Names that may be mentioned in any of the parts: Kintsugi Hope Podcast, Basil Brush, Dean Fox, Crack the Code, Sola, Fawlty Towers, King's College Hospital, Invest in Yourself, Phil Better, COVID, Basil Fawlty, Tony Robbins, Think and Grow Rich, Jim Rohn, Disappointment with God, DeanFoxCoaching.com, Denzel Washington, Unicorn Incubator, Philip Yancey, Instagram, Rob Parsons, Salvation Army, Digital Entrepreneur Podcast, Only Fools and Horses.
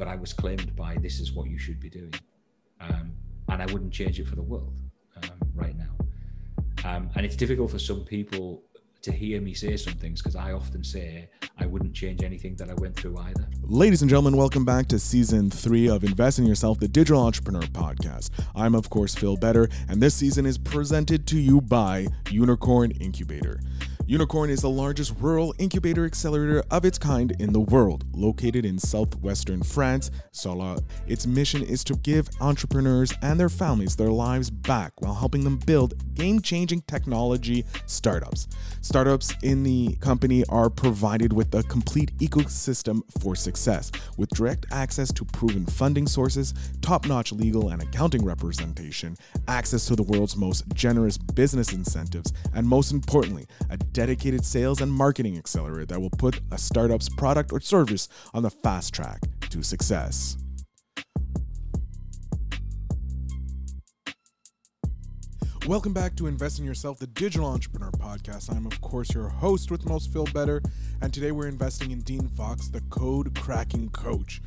but I was claimed by, this is what you should be doing. And I wouldn't change it for the world right now. And it's difficult for some people to hear me say some things, because I often say I wouldn't change anything that I went through either. Ladies and gentlemen, welcome back to season 3 of Invest in Yourself, the Digital Entrepreneur Podcast. I'm, of course, Phil Better, and this season is presented to you by Unicorn Incubator. Unicorn is the largest rural incubator accelerator of its kind in the world, located in southwestern France, Sola. Its mission is to give entrepreneurs and their families their lives back while helping them build game-changing technology startups. Startups in the company are provided with a complete ecosystem for success, with direct access to proven funding sources, top-notch legal and accounting representation, access to the world's most generous business incentives, and most importantly, a dedicated sales and marketing accelerator that will put a startup's product or service on the fast track to success. Welcome back to Invest in Yourself, the Digital Entrepreneur Podcast. I'm, of course, your host with most, Phil Better, and today we're investing in Dean Fox, the code-cracking coach.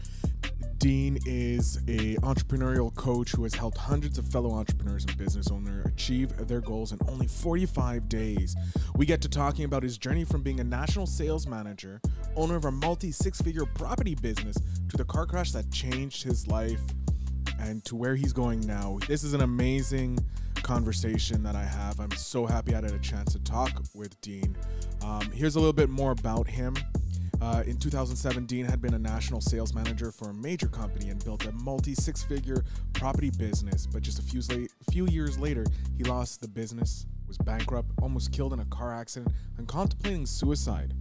Dean is an entrepreneurial coach who has helped hundreds of fellow entrepreneurs and business owners achieve their goals in only 45 days. We get to talking about his journey from being a national sales manager, owner of a multi-six-figure property business, to the car crash that changed his life, and to where he's going now. This is an amazing conversation that I have. I'm so happy I had a chance to talk with Dean. Here's a little bit more about him. In 2007, Dean had been a national sales manager for a major company and built a multi-six-figure property business. But just a few years later, he lost the business, was bankrupt, almost killed in a car accident, and contemplating suicide.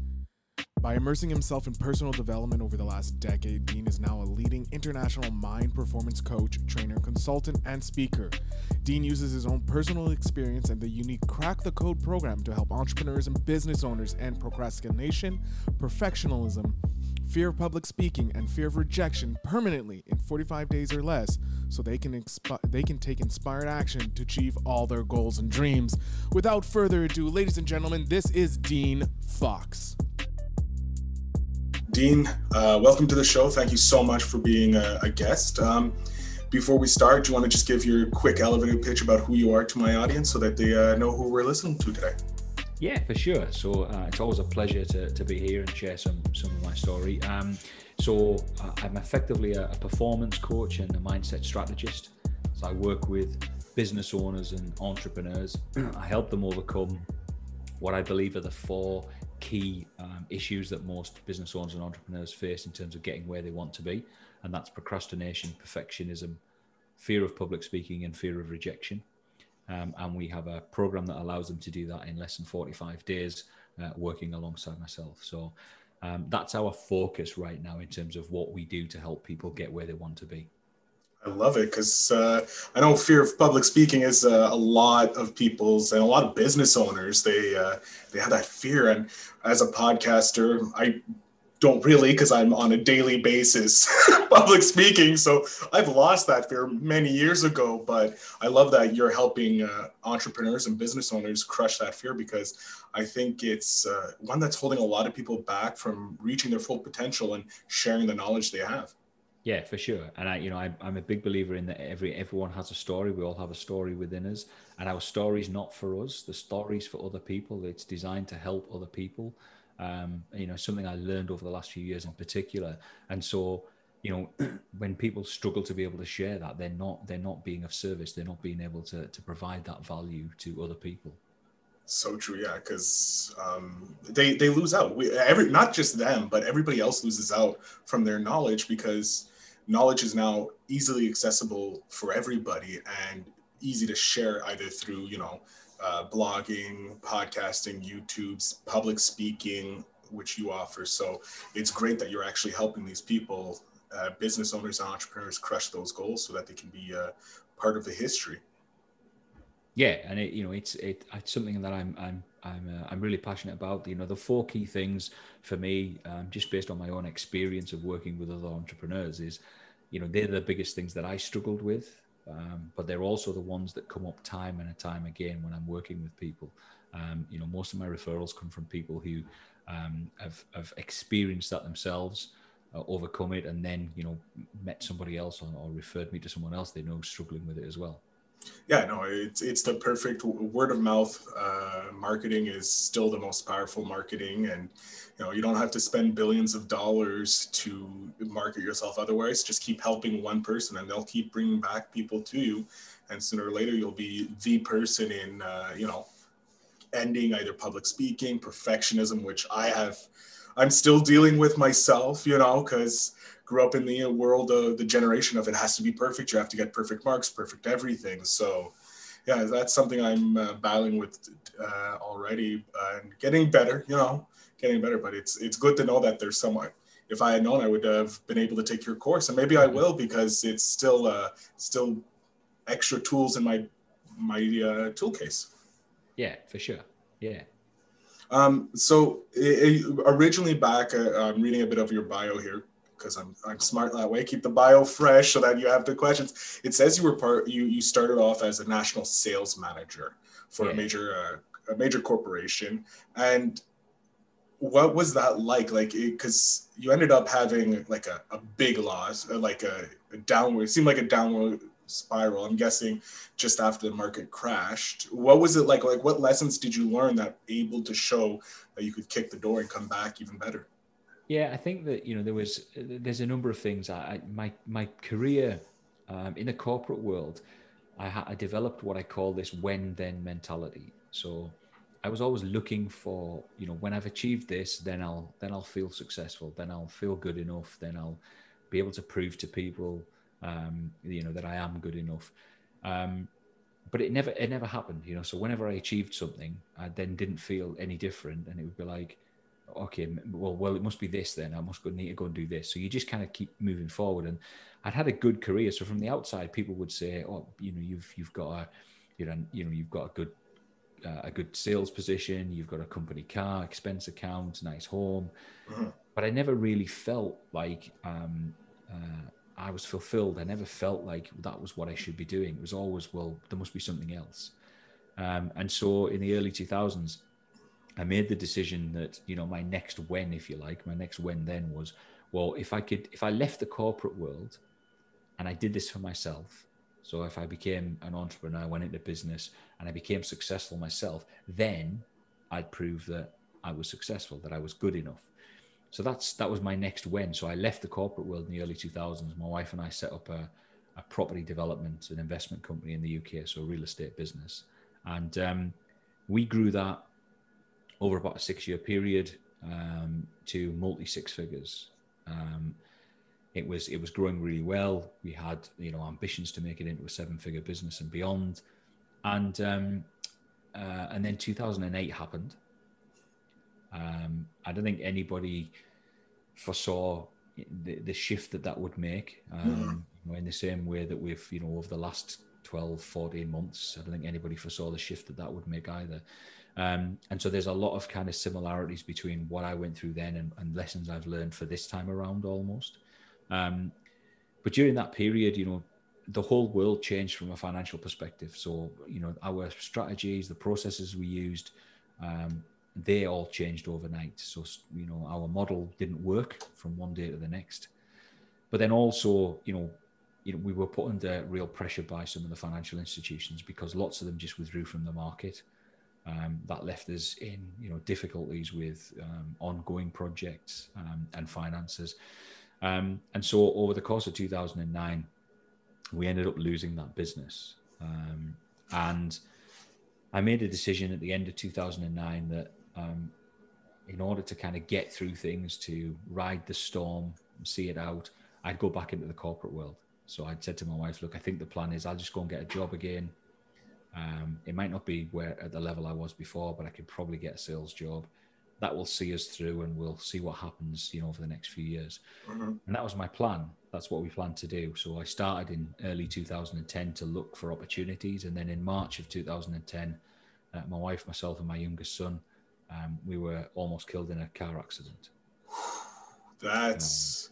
By immersing himself in personal development over the last decade, Dean is now a leading international mind performance coach, trainer, consultant, and speaker. Dean uses his own personal experience and the unique Crack the Code program to help entrepreneurs and business owners end procrastination, perfectionism, fear of public speaking, and fear of rejection permanently in 45 days or less, so they can take inspired action to achieve all their goals and dreams. Without further ado, ladies and gentlemen, this is Dean Fox. Dean, welcome to the show. Thank you so much for being a guest. Before we start, do you want to just give your quick elevator pitch about who you are to my audience so that they know who we're listening to today? Yeah, for sure. So it's always a pleasure to be here and share some of my story. So I'm effectively a performance coach and a mindset strategist. So I work with business owners and entrepreneurs. I help them overcome what I believe are the four key issues that most business owners and entrepreneurs face in terms of getting where they want to be, and that's procrastination, perfectionism, fear of public speaking, and fear of rejection. And we have a program that allows them to do that in less than 45 days, working alongside myself. So that's our focus right now in terms of what we do to help people get where they want to be. I love it, because I know fear of public speaking is a lot of people's, and a lot of business owners, they have that fear. And as a podcaster, I don't really, because I'm on a daily basis public speaking. So I've lost that fear many years ago, but I love that you're helping entrepreneurs and business owners crush that fear, because I think it's one that's holding a lot of people back from reaching their full potential and sharing the knowledge they have. Yeah, for sure. And I'm a big believer in that everyone has a story. We all have a story within us, and our story's not for us. The story's for other people. It's designed to help other people. Something I learned over the last few years in particular. And so, when people struggle to be able to share that, they're not being of service. They're not being able to provide that value to other people. So true, yeah, because they lose out. Not just them, but everybody else loses out from their knowledge, because knowledge is now easily accessible for everybody and easy to share, either through, blogging, podcasting, YouTube, public speaking, which you offer. So it's great that you're actually helping these people, business owners and entrepreneurs, crush those goals so that they can be part of the history. Yeah, and it's something that I'm really passionate about. The four key things for me, just based on my own experience of working with other entrepreneurs, is, they're the biggest things that I struggled with, but they're also the ones that come up time and time again when I'm working with people. Most of my referrals come from people who have experienced that themselves, overcome it, and then, you know, met somebody else or referred me to someone else they know struggling with it as well. Yeah, no, it's the perfect word of mouth. Marketing is still the most powerful marketing, and you know, you don't have to spend billions of dollars to market yourself. Otherwise, just keep helping one person, and they'll keep bringing back people to you. And sooner or later, you'll be the person in, you know, ending either public speaking, perfectionism, which I have, I'm still dealing with myself, you know, because grew up in the world of the generation of it has to be perfect. You have to get perfect marks, perfect everything. So yeah, that's something I'm battling with already, and getting better, you know, getting better. But it's good to know that there's someone. If I had known, I would have been able to take your course, and maybe I will, because it's still extra tools in my tool case. Yeah, for sure. Yeah. So originally back, I'm reading a bit of your bio here, because I'm smart that way. Keep the bio fresh so that you have the questions. It says you were you started off as a national sales manager for a major corporation. And what was that like? Like, because you ended up having like a big loss, like it seemed like a downward spiral, I'm guessing, just after the market crashed. What was it like? Like, what lessons did you learn that able to show that you could kick the door and come back even better? Yeah, I think that, you know, there's a number of things. My career in the corporate world, I developed what I call this when-then mentality. So I was always looking for, you know, when I've achieved this, then I'll feel successful, then I'll feel good enough, then I'll be able to prove to people, you know, that I am good enough. But it never happened, you know. So whenever I achieved something, I then didn't feel any different, and it would be like, okay, well, it must be this then. I must need to go and do this. So you just kind of keep moving forward. And I'd had a good career, so from the outside, people would say, oh, you know, you've got a good sales position. You've got a company car, expense account, nice home. But I never really felt like I was fulfilled. I never felt like that was what I should be doing. It was always, well, there must be something else. And so in the early 2000s, I made the decision that, you know, my next when, if you like, my next when then was, well, if I left the corporate world and I did this for myself. So if I became an entrepreneur, went into business, and I became successful myself, then I'd prove that I was successful, that I was good enough. So that was my next when. So I left the corporate world in the early 2000s. My wife and I set up a property development and investment company in the UK, so a real estate business. And we grew that over about a 6-year period to multi-six figures. It was growing really well. We had, you know, ambitions to make it into a 7-figure business and beyond. And then 2008 happened. I don't think anybody foresaw the shift that would make, in the same way that we've, you know, over the last 12, 14 months, I don't think anybody foresaw the shift that would make either. And so there's a lot of kind of similarities between what I went through then and lessons I've learned for this time around almost. But during that period, you know, the whole world changed from a financial perspective. So, you know, our strategies, the processes we used, they all changed overnight. So, you know, our model didn't work from one day to the next. But then also, you know, we were put under real pressure by some of the financial institutions, because lots of them just withdrew from the market. That left us in, you know, difficulties with ongoing projects and finances. And so over the course of 2009, we ended up losing that business. And I made a decision at the end of 2009 that in order to kind of get through things, to ride the storm and see it out, I'd go back into the corporate world. So I'd said to my wife, look, I think the plan is I'll just go and get a job again. It might not be at the level I was before, but I could probably get a sales job. That will see us through, and we'll see what happens, you know, over the next few years. And that was my plan. That's what we planned to do. So I started in early 2010 to look for opportunities. And then in March of 2010, my wife, myself, and my youngest son, we were almost killed in a car accident. That's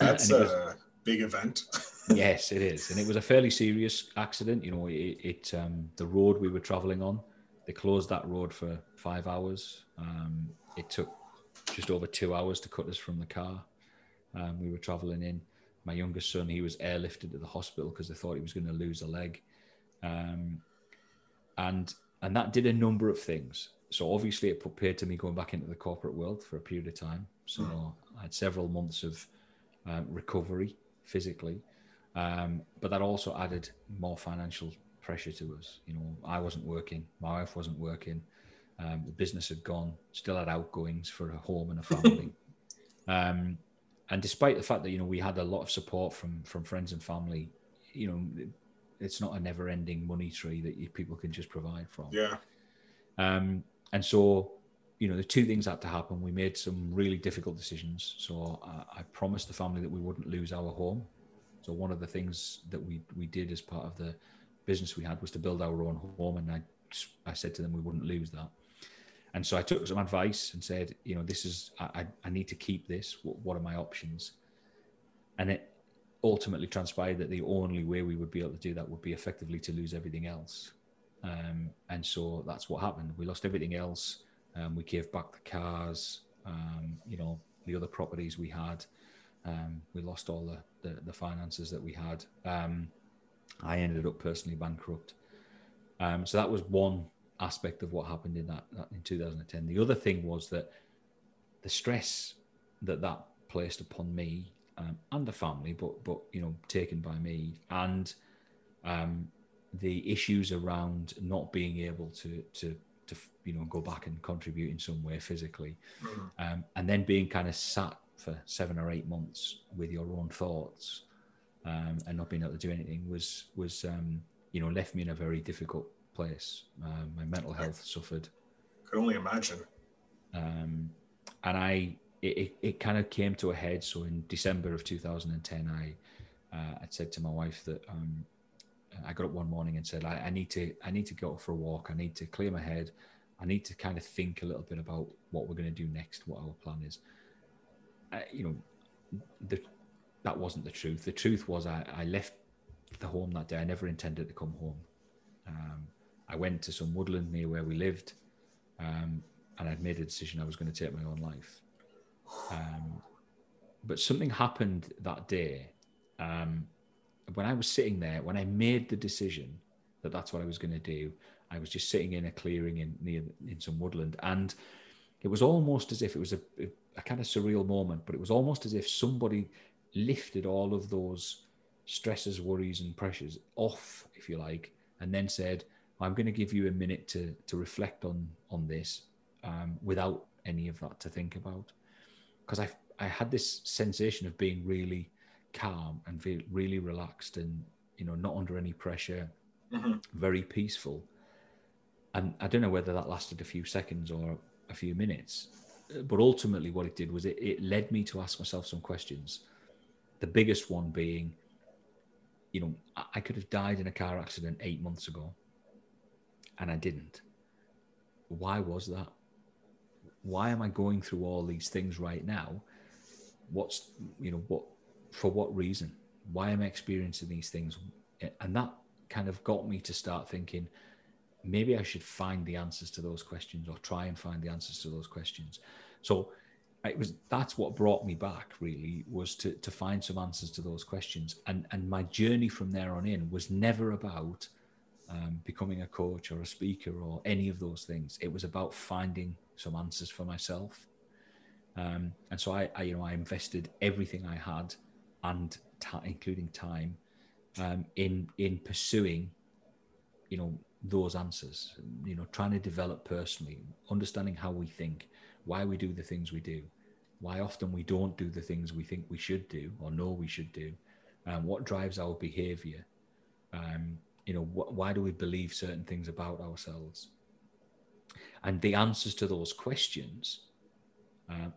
a big event. Yes, it is. And it was a fairly serious accident. You know, the road we were traveling on, they closed that road for 5 hours. It took just over 2 hours to cut us from the car. We were traveling in. My youngest son, he was airlifted to the hospital because they thought he was going to lose a leg. And that did a number of things. So obviously it prepared to me going back into the corporate world for a period of time. So I had several months of recovery physically. But that also added more financial pressure to us. You know, I wasn't working. My wife wasn't working. The business had gone, still had outgoings for a home and a family. And despite the fact that, you know, we had a lot of support from friends and family, you know, it's not a never ending money tree that people can just provide from. Yeah. And so, you know, the two things had to happen. We made some really difficult decisions. So I promised the family that we wouldn't lose our home. So one of the things that we did as part of the business we had was to build our own home. And I said to them, we wouldn't lose that. And so I took some advice and said, you know, this is, I need to keep this. What are my options? And it ultimately transpired that the only way we would be able to do that would be effectively to lose everything else. And so that's what happened. We lost everything else. We gave back the cars, you know, the other properties we had. We lost all the finances that we had. I ended up personally bankrupt. So that was one aspect of what happened in that in 2010. The other thing was that the stress that placed upon me and the family, but you know, taken by me, and the issues around not being able to you know, go back and contribute in some way physically, and then being kind of sat for 7 or 8 months with your own thoughts and not being able to do anything was you know, left me in a very difficult place. My mental health suffered. Could only imagine. And it kind of came to a head. So in December of 2010, I said to my wife that I got up one morning and said, I need to go for a walk. I need to clear my head. I need to kind of think a little bit about what we're going to do next, what our plan is. You know, that wasn't the truth. The truth was I left the home that day. I never intended to come home. I went to some woodland near where we lived, and I'd made a decision I was going to take my own life. But something happened that day. When I was sitting there, when I made the decision that that's what I was going to do, I was just sitting in a clearing in some woodland, and it was almost as if it was a kind of surreal moment, but it was almost as if somebody lifted all of those stresses, worries, and pressures off, if you like, and then said, I'm going to give you a minute to reflect on this without any of that to think about. Because I had this sensation of being really calm and really relaxed and, you know, not under any pressure, very peaceful. And I don't know whether that lasted a few seconds or a few minutes, but ultimately what it did was it led me to ask myself some questions. The biggest one being, you know, I could have died in a car accident 8 months ago, and I didn't. Why was that? Why am I going through all these things right now? What's, you know, what, for what reason? Why am I experiencing these things? And that kind of got me to start thinking, maybe I should find the answers to those questions, or try and find the answers to those questions. So that's what brought me back, really, was to find some answers to those questions. And my journey from there on in was never about becoming a coach or a speaker or any of those things. It was about finding some answers for myself. And so I invested everything I had, and including time, in pursuing, you know, those answers, you know, trying to develop personally, understanding how we think, why we do the things we do, why often we don't do the things we think we should do or know we should do, what drives our behavior, you know, why do we believe certain things about ourselves? And the answers to those questions,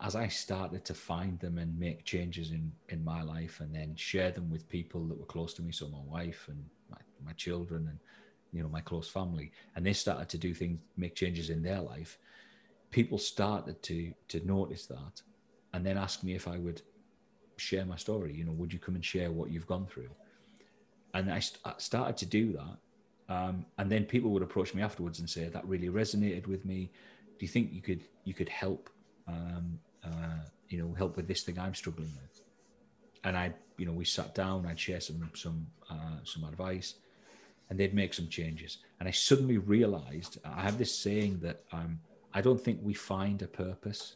as I started to find them and make changes in my life, and then share them with people that were close to me, so my wife and my children and, you know, my close family, and they started to do things, make changes in their life, people started to notice that, and then asked me if I would share my story. You know, would you come and share what you've gone through? And I started to do that. And then people would approach me afterwards and say, that really resonated with me. Do you think you could help, you know, help with this thing I'm struggling with? and I, you know, we sat down, I'd share some advice, and they'd make some changes. And I suddenly realized, I have this saying that I don't think we find a purpose.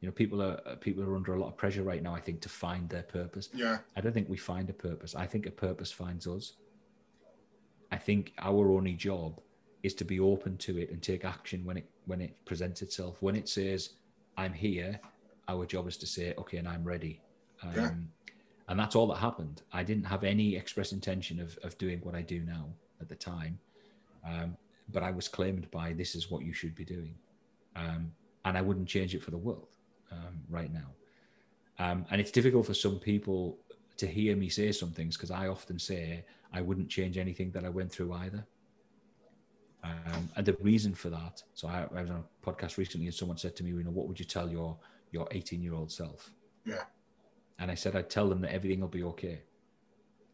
You know, people are under a lot of pressure right now, I think, to find their purpose. Yeah. I don't think we find a purpose. I think a purpose finds us. I think our only job is to be open to it and take action when it presents itself. When it says, I'm here, our job is to say, okay, and I'm ready. Yeah. And that's all that happened. I didn't have any express intention of doing what I do now at the time. But I was claimed by, this is what you should be doing. And I wouldn't change it for the world right now. And it's difficult for some people to hear me say some things, because I often say I wouldn't change anything that I went through either. And the reason for that, so I was on a podcast recently and someone said to me, you know, what would you tell your 18-year-old self? Yeah. And I said, I'd tell them that everything will be okay.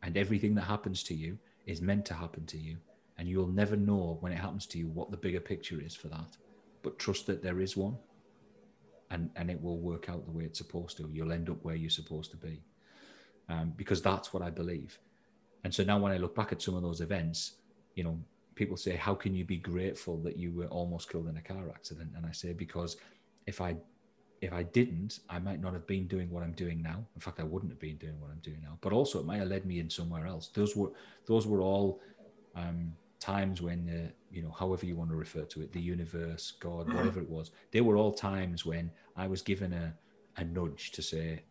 And everything that happens to you is meant to happen to you. And you'll never know when it happens to you what the bigger picture is for that. But trust that there is one, and it will work out the way it's supposed to. You'll end up where you're supposed to be, because that's what I believe. And so now when I look back at some of those events, you know, people say, how can you be grateful that you were almost killed in a car accident? And I say, because if I didn't, I might not have been doing what I'm doing now. In fact, I wouldn't have been doing what I'm doing now, but also it might have led me in somewhere else. Those were all times when, you know, however you want to refer to it, the universe, God, whatever it was, they were all times when I was given a nudge to say,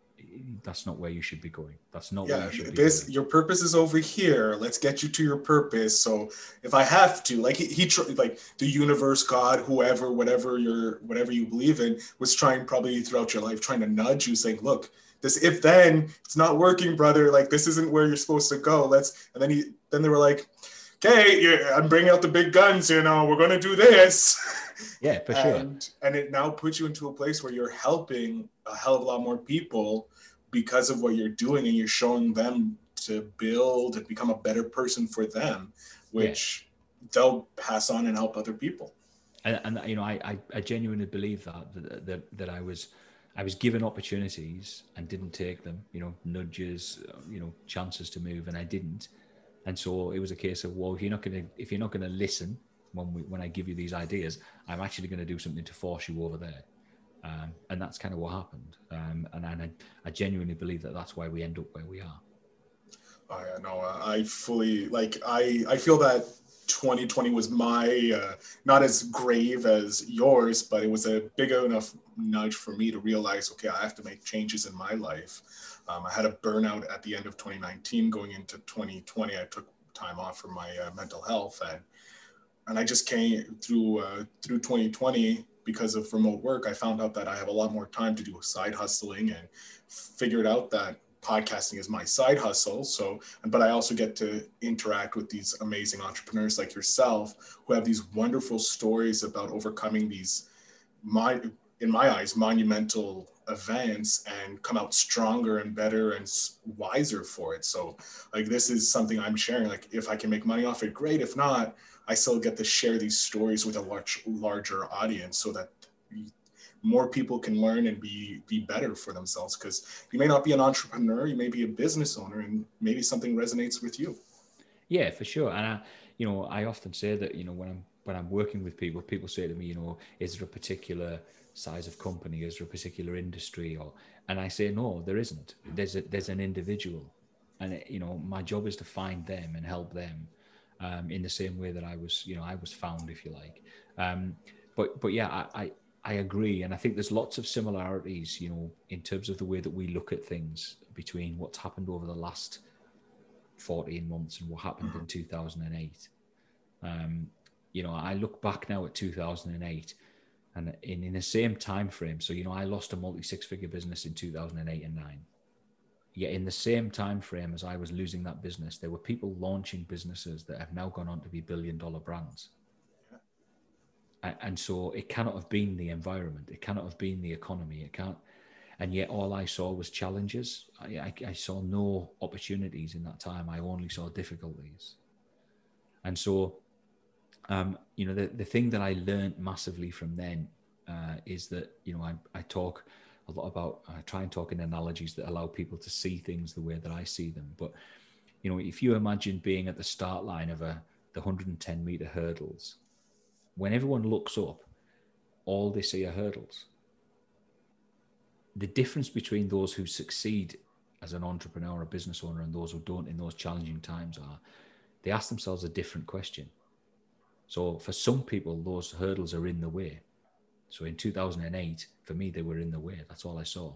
that's not where you should be going. That's not where you should be going. Your purpose is over here. Let's get you to your purpose. So if I have to, like like the universe, God, whoever, whatever you believe in, was trying probably throughout your life, trying to nudge you, saying, look, this if then, it's not working, brother. Like, this isn't where you're supposed to go. And then they were like, okay, I'm bringing out the big guns, you know, we're going to do this. Yeah, for sure. And it now puts you into a place where you're helping a hell of a lot more people because of what you're doing, and you're showing them to build and become a better person for them, which they'll pass on and help other people. And you know, I genuinely believe that I was given opportunities and didn't take them, you know, nudges, you know, chances to move, and I didn't. And so it was a case of, well, if you're not going to listen when I give you these ideas, I'm actually going to do something to force you over there. And that's kind of what happened. And I genuinely believe that that's why we end up where we are. I fully, I feel that 2020 was my, not as grave as yours, but it was a big enough nudge for me to realize, okay, I have to make changes in my life. I had a burnout at the end of 2019. Going into 2020, I took time off for my mental health, and I just came through 2020 because of remote work. I found out that I have a lot more time to do side hustling, and figured out that podcasting is my side hustle. But I also get to interact with these amazing entrepreneurs like yourself, who have these wonderful stories about overcoming these, in my eyes, monumental events, and come out stronger and better and wiser for it. So like, this is something I'm sharing. Like, if I can make money off it, great. If not, I still get to share these stories with a larger audience, so that more people can learn and be better for themselves. Because you may not be an entrepreneur, you may be a business owner, and maybe something resonates with you. Yeah, for sure. And I often say that, you know, when I'm working with people, people say to me, you know, is there a particular size of company, is there a particular industry, and I say, no, there isn't. There's an individual, and, you know, my job is to find them and help them, in the same way that I was found, if you like. But yeah, I agree. And I think there's lots of similarities, you know, in terms of the way that we look at things between what's happened over the last 14 months and what happened in 2008. You know, I look back now at 2008, and in the same time frame, so, you know, I lost a multi-six-figure business in 2008 and 2009. Yet in the same time frame as I was losing that business, there were people launching businesses that have now gone on to be billion-dollar brands. And so it cannot have been the environment. It cannot have been the economy. It can't. And yet all I saw was challenges. I saw no opportunities in that time. I only saw difficulties. And so, you know, the thing that I learned massively from then is that, you know, I talk a lot about, I try and talk in analogies that allow people to see things the way that I see them. But, you know, if you imagine being at the start line of the 110 meter hurdles, when everyone looks up, all they see are hurdles. The difference between those who succeed as an entrepreneur or a business owner and those who don't in those challenging times are, they ask themselves a different question. So for some people, those hurdles are in the way. So in 2008, for me, they were in the way. That's all I saw.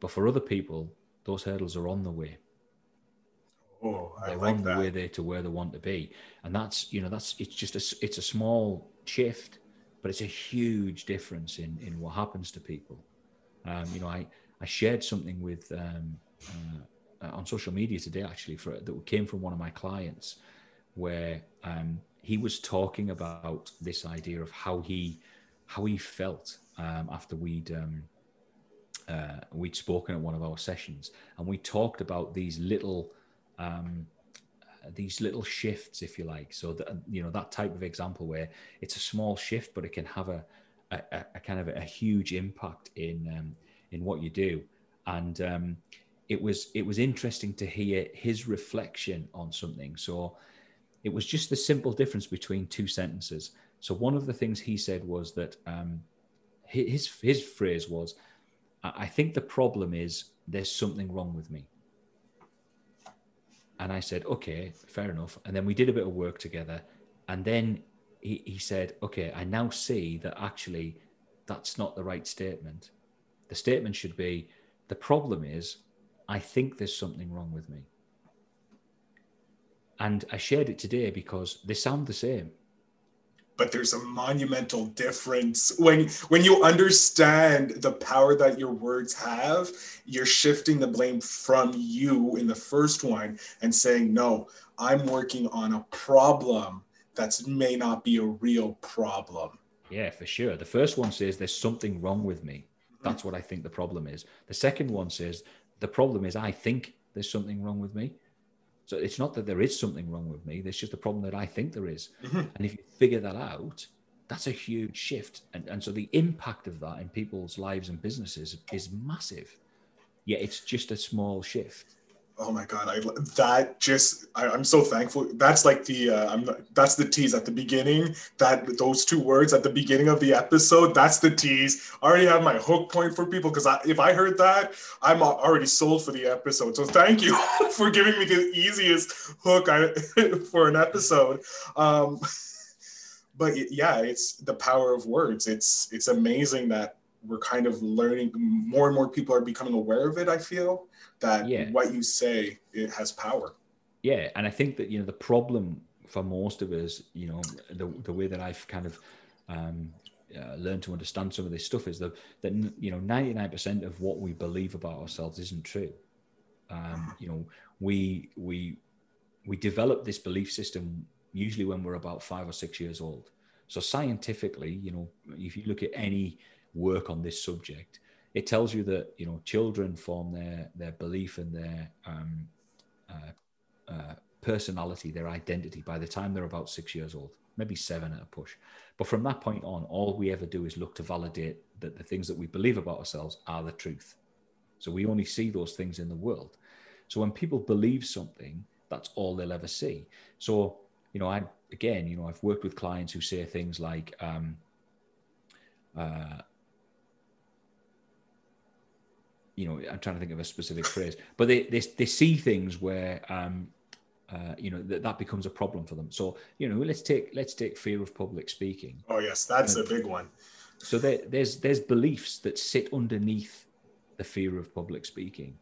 But for other people, those hurdles are on the way. Oh, I like that. They're on the way there to where they want to be. And that's, you know, that's, it's just a, it's a small shift, but it's a huge difference in what happens to people. You know, I shared something with on social media today, actually, that came from one of my clients, where he was talking about this idea of how he felt after we'd spoken at one of our sessions, and we talked about these little shifts, if you like. So that, you know, that type of example where it's a small shift, but it can have a kind of a huge impact in what you do. And it was interesting to hear his reflection on something. So it was just the simple difference between two sentences. So one of the things he said was that his phrase was, "I think the problem is there's something wrong with me." And I said, "Okay, fair enough." And then we did a bit of work together. And then he said, "Okay, I now see that actually that's not the right statement. The statement should be, the problem is, I think there's something wrong with me." And I shared it today because they sound the same. But there's a monumental difference. When you understand the power that your words have, you're shifting the blame from you in the first one and saying, no, I'm working on a problem that may not be a real problem. Yeah, for sure. The first one says there's something wrong with me. That's what I think the problem is. The second one says the problem is I think there's something wrong with me. So it's not that there is something wrong with me. There's just a problem that I think there is. Mm-hmm. And if you figure that out, that's a huge shift. And so the impact of that in people's lives and businesses is massive. Yeah, it's just a small shift. Oh my God. I'm so thankful. That's like that's the tease at the beginning, that those two words at the beginning of the episode, that's the tease. I already have my hook point for people. Cause if I heard that, I'm already sold for the episode. So thank you for giving me the easiest hook for an episode. But yeah, it's the power of words. It's amazing that we're kind of learning, more and more people are becoming aware of it. I feel that what you say, it has power. Yeah. And I think that, you know, the problem for most of us, you know, the way that I've kind of learned to understand some of this stuff is that, you know, 99% of what we believe about ourselves isn't true. You know, we develop this belief system usually when we're about 5 or 6 years old. So scientifically, you know, if you look at any work on this subject, it tells you that, you know, children form their belief and their personality, their identity, by the time they're about 6 years old, maybe 7 at a push. But from that point on, all we ever do is look to validate that the things that we believe about ourselves are the truth. So we only see those things in the world. So when people believe something, that's all they'll ever see. So, you know, I've worked with clients who say things like, you know, I'm trying to think of a specific phrase, but they see things where, you know, that becomes a problem for them. So, you know, let's take fear of public speaking. Oh yes, that's a big one. So there's beliefs that sit underneath the fear of public speaking,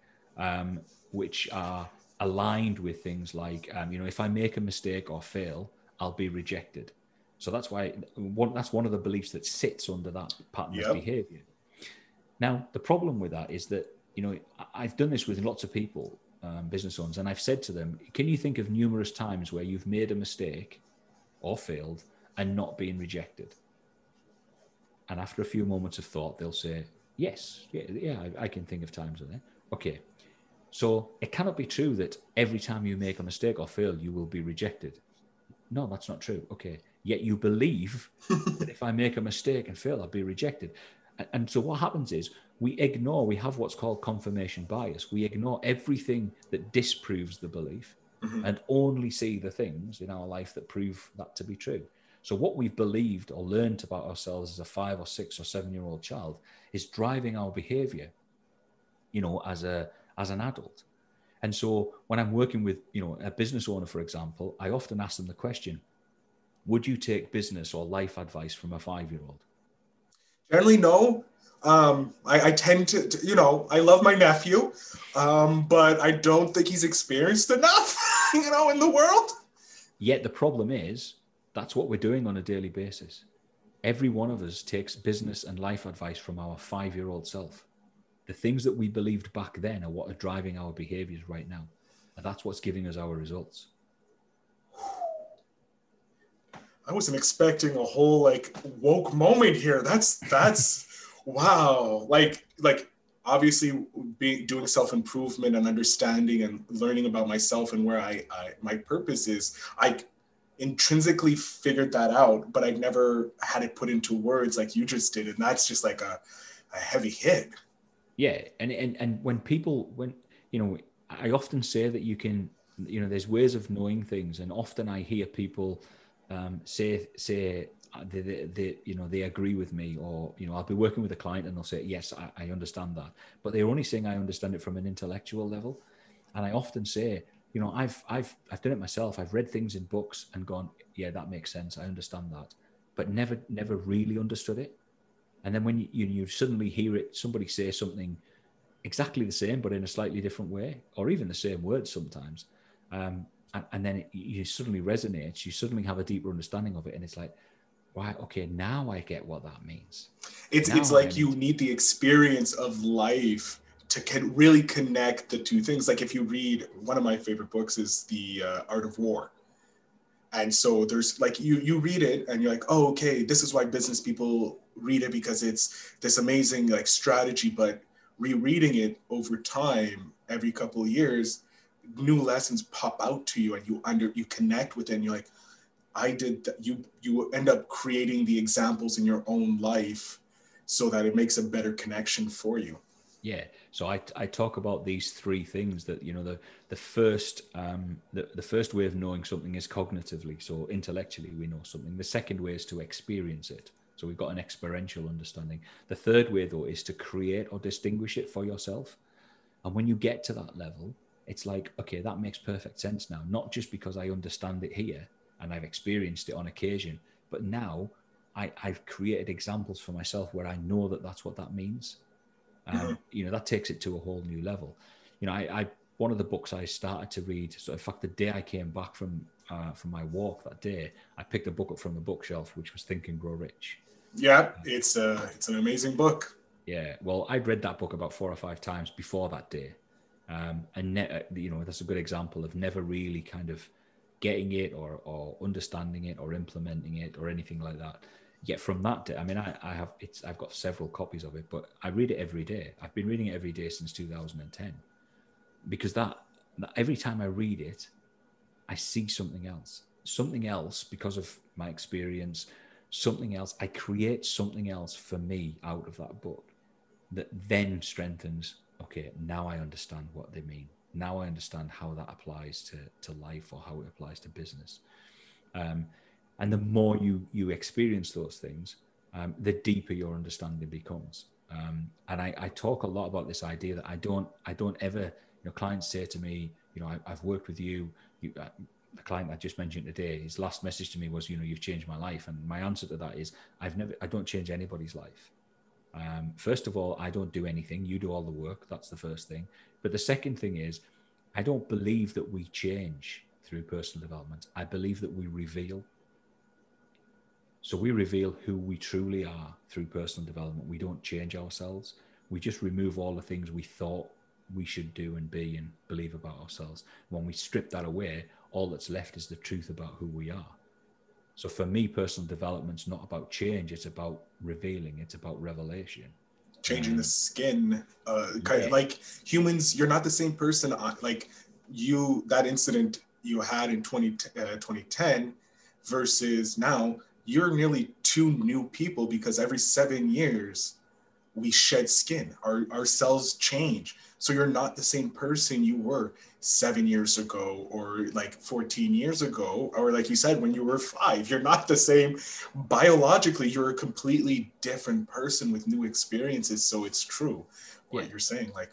which are aligned with things like, you know, if I make a mistake or fail, I'll be rejected. So that's why that's one of the beliefs that sits under that pattern of behavior. Now, the problem with that is that, you know, I've done this with lots of people, business owners, and I've said to them, can you think of numerous times where you've made a mistake or failed and not been rejected? And after a few moments of thought, they'll say, yes, I can think of times like that. Okay, so it cannot be true that every time you make a mistake or fail, you will be rejected. No, that's not true. Okay, yet you believe that if I make a mistake and fail, I'll be rejected. And so what happens is we have what's called confirmation bias. We ignore everything that disproves the belief and only see the things in our life that prove that to be true. So what we've believed or learned about ourselves as a 5 or 6 or 7-year-old child is driving our behavior, you know, as an adult. And so when I'm working with, you know, a business owner, for example, I often ask them the question, would you take business or life advice from a 5-year-old? Generally, no. I tend to, you know, I love my nephew, but I don't think he's experienced enough, you know, in the world. Yet the problem is that's what we're doing on a daily basis. Every one of us takes business and life advice from our 5-year-old self. The things that we believed back then are what are driving our behaviors right now. And that's what's giving us our results. I wasn't expecting a whole like woke moment here. That's wow. Like obviously doing self-improvement and understanding and learning about myself and where I my purpose is. I intrinsically figured that out, but I've never had it put into words like you just did. And that's just like a heavy hit. Yeah. And when you know, I often say that you can, you know, there's ways of knowing things. And often I hear people say they you know, they agree with me, or, you know, I'll be working with a client and they'll say, yes, I understand that, but they're only saying I understand it from an intellectual level. And I often say, you know, I've done it myself. I've read things in books and gone, yeah, that makes sense. I understand that, but never really understood it. And then when you suddenly hear it, somebody say something exactly the same, but in a slightly different way, or even the same words sometimes. And then you suddenly resonates, you suddenly have a deeper understanding of it. And it's like, right, okay, now I get what that means. It's like you need the experience of life to really connect the two things. Like if you read, one of my favorite books is The Art of War. And so there's like, you read it and you're like, oh, okay, this is why business people read it, because it's this amazing like strategy, but rereading it over time, every couple of years, new lessons pop out to you and you connect with it and you're like, I did that. You end up creating the examples in your own life so that it makes a better connection for you. Yeah. So I talk about these three things that, you know, the first way of knowing something is cognitively. So intellectually, we know something. The second way is to experience it. So we've got an experiential understanding. The third way, though, is to create or distinguish it for yourself. And when you get to that level, it's like, okay, that makes perfect sense now. Not just because I understand it here and I've experienced it on occasion, but now I've created examples for myself where I know that that's what that means. You know, that takes it to a whole new level. You know, one of the books I started to read, so in fact, the day I came back from my walk that day, I picked a book up from the bookshelf, which was Think and Grow Rich. Yeah, it's an amazing book. Yeah, well, I'd read that book about 4 or 5 times before that day. You know, that's a good example of never really kind of getting it or understanding it or implementing it or anything like that. Yet from that day, I mean, I've got several copies of it, but I read it every day. I've been reading it every day since 2010, because that every time I read it, I see something else because of my experience, something else. I create something else for me out of that book that then strengthens, okay, now I understand what they mean. Now I understand how that applies to life or how it applies to business. And the more you experience those things, the deeper your understanding becomes. And I talk a lot about this idea that I don't ever, you know, clients say to me, you know, I've worked with you. The client I just mentioned today, his last message to me was, you know, you've changed my life. And my answer to that is, I don't change anybody's life. First of all, I don't do anything. You do all the work. That's the first thing. But the second thing is, I don't believe that we change through personal development. I believe that we reveal. So we reveal who we truly are through personal development. We don't change ourselves. We just remove all the things we thought we should do and be and believe about ourselves. When we strip that away, all that's left is the truth about who we are. So for me, personal development's not about change. It's about revealing. It's about revelation. Changing the skin. Kind of like humans, you're not the same person. Like you, that incident you had in 2010 versus now, you're nearly 2 new people, because every 7 years we shed skin, our cells change. So you're not the same person you were 7 years ago, or like 14 years ago, or like you said, when you were 5, you're not the same. Biologically, you're a completely different person with new experiences. So it's true what you're saying. Like,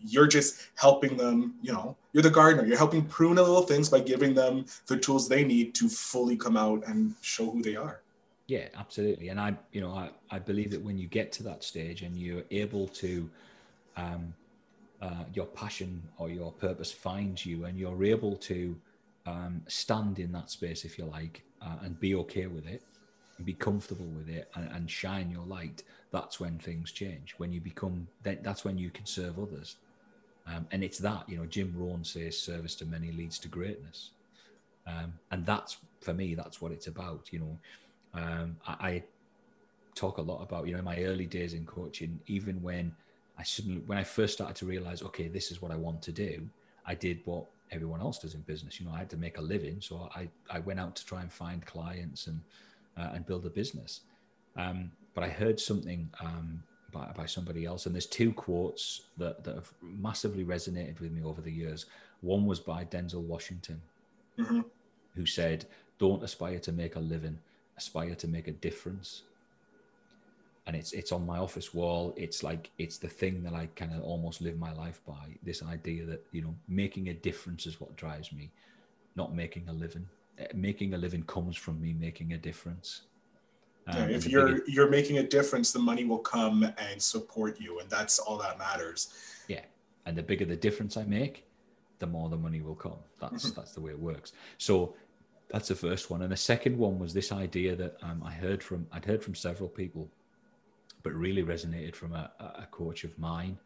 you're just helping them, you know, you're the gardener, you're helping prune the little things by giving them the tools they need to fully come out and show who they are. Yeah, absolutely. And I believe that when you get to that stage and you're able to, your passion or your purpose finds you, and you're able to stand in that space, if you like, and be okay with it, and be comfortable with it, and shine your light, that's when things change. When you become, that's when you can serve others. And it's that, you know, Jim Rohn says, service to many leads to greatness. And that's, for me, that's what it's about, you know. I talk a lot about, you know, in my early days in coaching, even when I first started to realize, okay, this is what I want to do, I did what everyone else does in business. You know, I had to make a living. So I went out to try and find clients and build a business. But I heard something by somebody else. And there's two quotes that have massively resonated with me over the years. One was by Denzel Washington, mm-hmm. who said, "Don't aspire to make a living. Aspire to make a difference." And it's on my office wall. It's like, it's the thing that I kind of almost live my life by, this idea that, you know, making a difference is what drives me, not making a living. Making a living comes from me making a difference. If you're making a difference, the money will come and support you, and that's all that matters. Yeah. And the bigger the difference I make, the more the money will come. That's the way it works. So that's the first one. And the second one was this idea that I'd heard from several people, but really resonated from a coach of mine.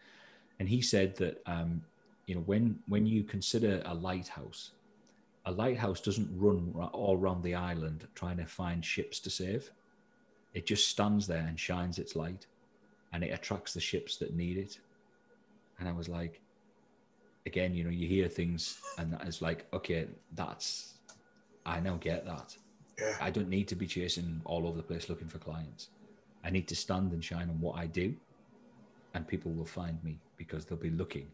And he said that, you know, when you consider a lighthouse doesn't run all around the island trying to find ships to save. It just stands there and shines its light, and it attracts the ships that need it. And I was like, again, you know, you hear things and it's like, okay, I now get that. Yeah. I don't need to be chasing all over the place looking for clients. I need to stand and shine on what I do, and people will find me because they'll be looking.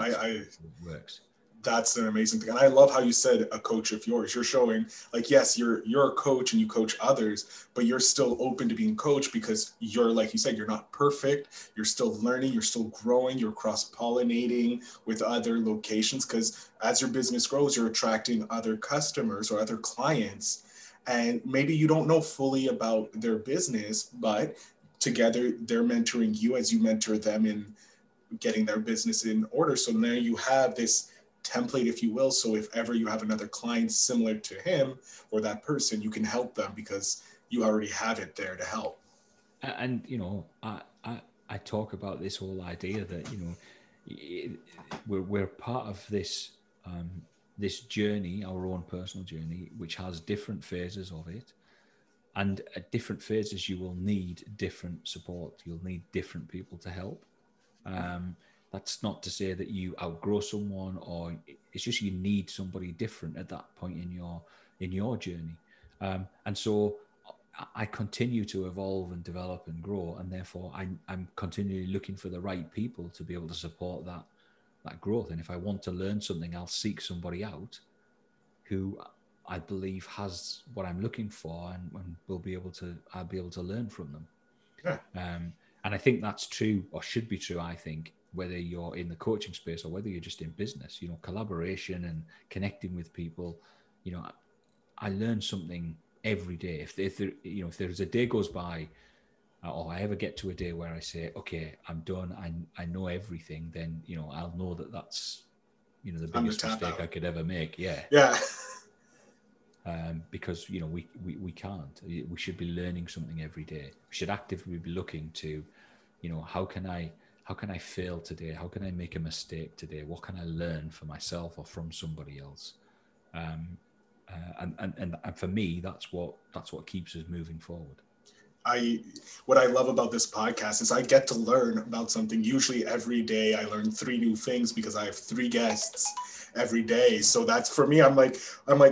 It works. That's an amazing thing. And I love how you said a coach of yours. You're showing, like, yes, you're a coach and you coach others, but you're still open to being coached because you're, like you said, you're not perfect. You're still learning. You're still growing. You're cross-pollinating with other locations, because as your business grows, you're attracting other customers or other clients. And maybe you don't know fully about their business, but together they're mentoring you as you mentor them in getting their business in order. So now you have this template, if you will. So if ever you have another client similar to him or that person, you can help them because you already have it there to help. And, you know, I talk about this whole idea that, you know, we're part of this, this journey, our own personal journey, which has different phases of it. And at different phases, you will need different support. You'll need different people to help. That's not to say that you outgrow someone, or it's just you need somebody different at that point in your journey. And so I continue to evolve and develop and grow, and therefore I'm continually looking for the right people to be able to support that growth. And if I want to learn something, I'll seek somebody out who I believe has what I'm looking for, and I'll be able to learn from them. Yeah. And I think that's true, or should be true, I think, whether you're in the coaching space or whether you're just in business. You know, collaboration and connecting with people. You know, I learn something every day. If there's a day goes by, or I ever get to a day where I say, okay, I'm done, I know everything, then, you know, I'll know that's, you know, the biggest mistake I could ever make. Yeah. Yeah. Because, you know, we can't. We should be learning something every day. We should actively be looking to, you know, how can I fail today? How can I make a mistake today? What can I learn for myself or from somebody else? And for me, that's what keeps us moving forward. what I love about this podcast is I get to learn about something. Usually every day I learn 3 new things because I have 3 guests every day. So that's, for me, I'm like,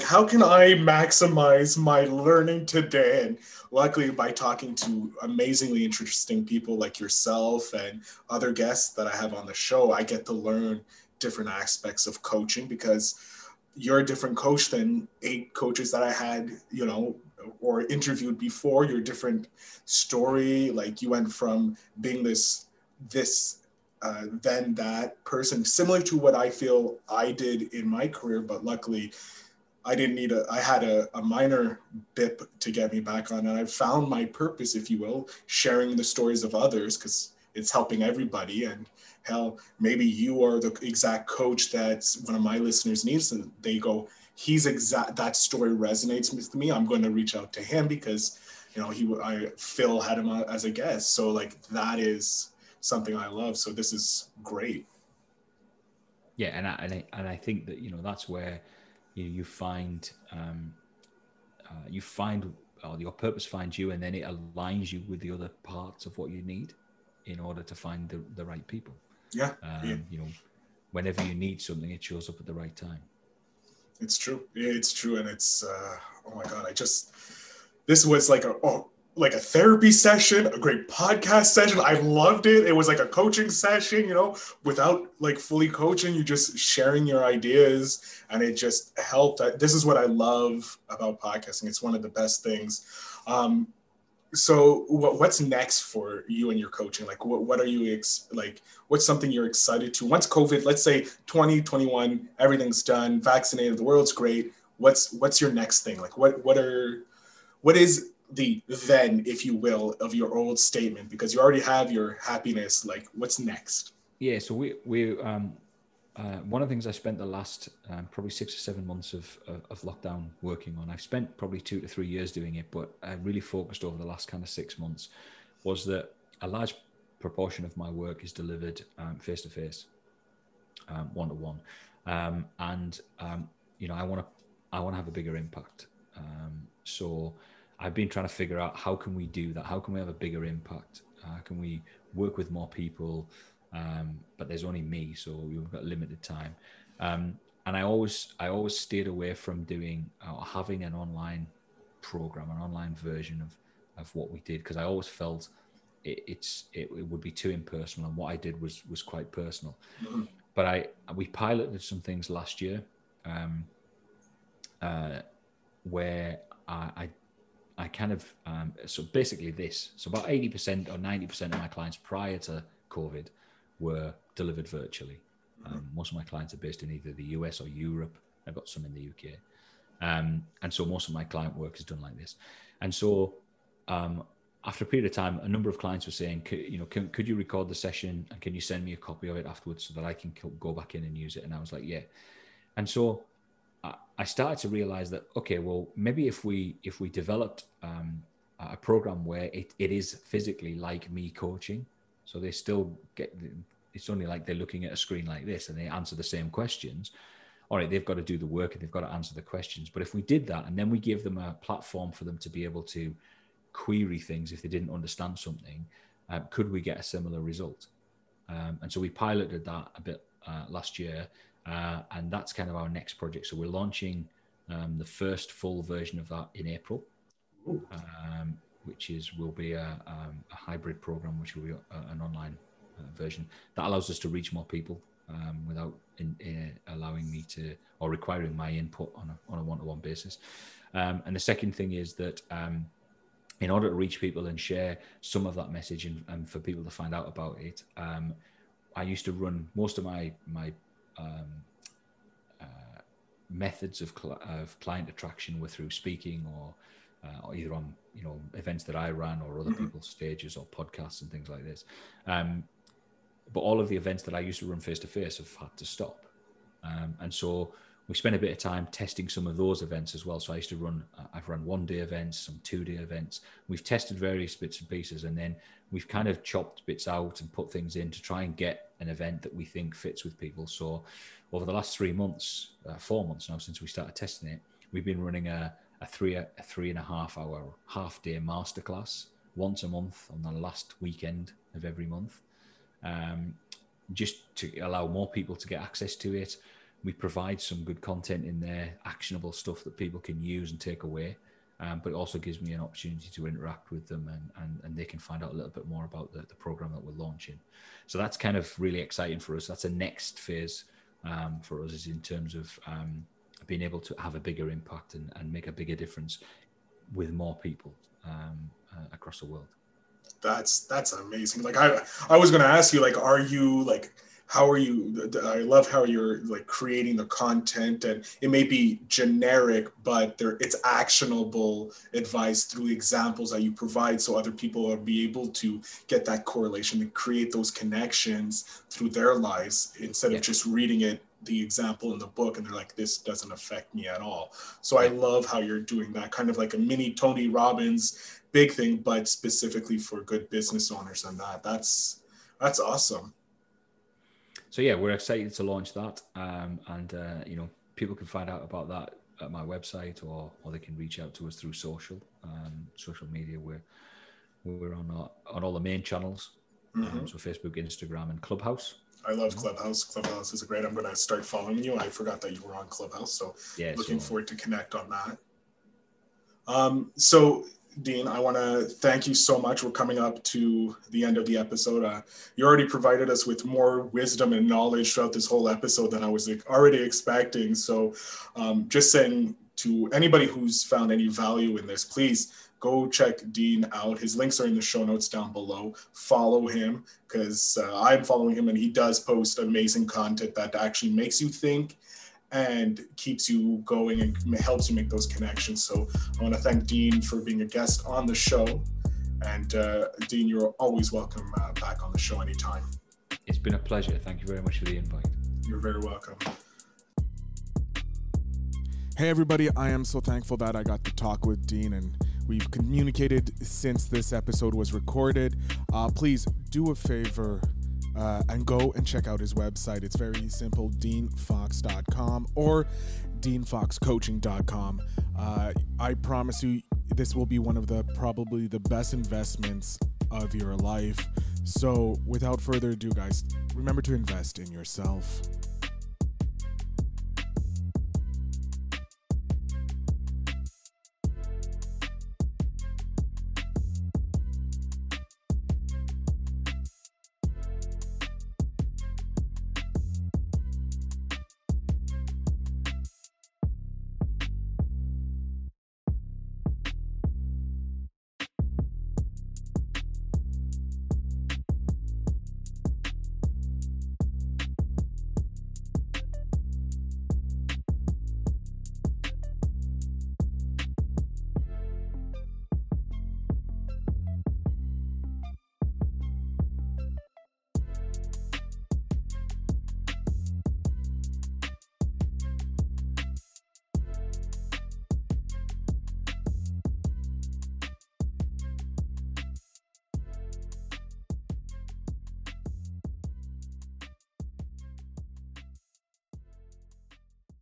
how can I maximize my learning today? And luckily, by talking to amazingly interesting people like yourself and other guests that I have on the show, I get to learn different aspects of coaching, because you're a different coach than 8 coaches that I had, you know, or interviewed before. Your different story, like you went from being this then that person, similar to what I feel I did in my career, but luckily I didn't need I had a minor bip to get me back on, and I found my purpose, if you will, sharing the stories of others, because it's helping everybody. And hell, maybe you are the exact coach that one of my listeners needs, and they go, that story resonates with me. I'm going to reach out to him because, you know, Phil had him as a guest. So like, that is something I love. So this is great. Yeah. And I think that, you know, that's where your purpose finds you, and then it aligns you with the other parts of what you need in order to find the right people. Yeah. You know, whenever you need something, it shows up at the right time. It's true. It's true. And it's, oh my God, this was like a therapy session, a great podcast session. I loved it. It was like a coaching session, you know, without like fully coaching, you just sharing your ideas, and it just helped. This is what I love about podcasting. It's one of the best things. So what's next for you and your coaching? Like, what are you what's something you're excited to? Once COVID, let's say 2021, everything's done, vaccinated, the world's great. What's your next thing? Like, what is the then, if you will, of your old statement? Because you already have your happiness. Like, what's next? Yeah. So we one of the things I spent the last probably 6 or 7 months of lockdown working on, I've spent probably 2 to 3 years doing it, but I really focused over the last kind of 6 months, was that a large proportion of my work is delivered face-to-face, one-to-one. You know, I want to have a bigger impact. So I've been trying to figure out, how can we do that? How can we have a bigger impact? Can we work with more people? But there's only me, so we've got limited time. And I always stayed away from doing or having an online program, an online version of what we did, because I always felt it would be too impersonal, and what I did was quite personal. But we piloted some things last year where I kind of so basically this. So about 80% or 90% of my clients prior to COVID were delivered virtually. Most of my clients are based in either the US or Europe. I've got some in the UK. And so most of my client work is done like this. And so after a period of time, a number of clients were saying, could you record the session, and can you send me a copy of it afterwards so that I can go back in and use it? And I was like, yeah. And so I started to realize that, okay, well, maybe if we developed a program where it is physically like me coaching, so they still get, it's only like they're looking at a screen like this and they answer the same questions. All right, they've got to do the work and they've got to answer the questions. But if we did that, and then we give them a platform for them to be able to query things if they didn't understand something, could we get a similar result? And so we piloted that a bit last year, and that's kind of our next project. So we're launching the first full version of that in April. Which will be a hybrid program, which will be an online version that allows us to reach more people without allowing me to, or requiring my input on a one-to-one basis. And the second thing is that in order to reach people and share some of that message, and for people to find out about it, I used to run most of my methods of client attraction were through speaking, or either on, you know, events that I ran, or other people's stages, or podcasts and things like this. But all of the events that I used to run face-to-face have had to stop. And so we spent a bit of time testing some of those events as well. So I've run one-day events, some 2-day events. We've tested various bits and pieces, and then we've kind of chopped bits out and put things in to try and get an event that we think fits with people. So over the last 4 months now, since we started testing it, we've been running a 3.5 hour half-day masterclass once a month on the last weekend of every month, just to allow more people to get access to it. We provide some good content in there, actionable stuff that people can use and take away. But it also gives me an opportunity to interact with them, and they can find out a little bit more about the program that we're launching. So that's kind of really exciting for us. That's a next phase for us, is in terms of being able to have a bigger impact and make a bigger difference with more people across the world. That's amazing. Like I was going to ask you, like, are you like, how are you? I love how you're like creating the content, and it may be generic, but it's actionable advice through examples that you provide, so other people will be able to get that correlation and create those connections through their lives instead of just reading it, the example in the book, and they're like, this doesn't affect me at all. So I love how you're doing that, kind of like a mini Tony Robbins big thing, but specifically for good business owners, and that's awesome. So yeah, we're excited to launch that. You know, people can find out about that at my website, or they can reach out to us through social media. We're on all the main channels. So Facebook, Instagram, and Clubhouse. I love Clubhouse. Clubhouse is great. I'm going to start following you. I forgot that you were on Clubhouse. So yeah, looking forward to connect on that. So Dean, I want to thank you so much. We're coming up to the end of the episode. You already provided us with more wisdom and knowledge throughout this whole episode than I was already expecting. So just saying to anybody who's found any value in this, please go check Dean out. His links are in the show notes down below. Follow him, because I'm following him, and he does post amazing content that actually makes you think and keeps you going and helps you make those connections. So I want to thank Dean for being a guest on the show. And Dean, you're always welcome back on the show anytime. It's been a pleasure. Thank you very much for the invite. You're very welcome. Hey everybody, I am so thankful that I got to talk with Dean, and we've communicated since this episode was recorded. Please do a favor and go and check out his website. It's very simple, DeanFox.com or DeanFoxCoaching.com. I promise you, this will be one of probably the best investments of your life. So without further ado, guys, remember to invest in yourself.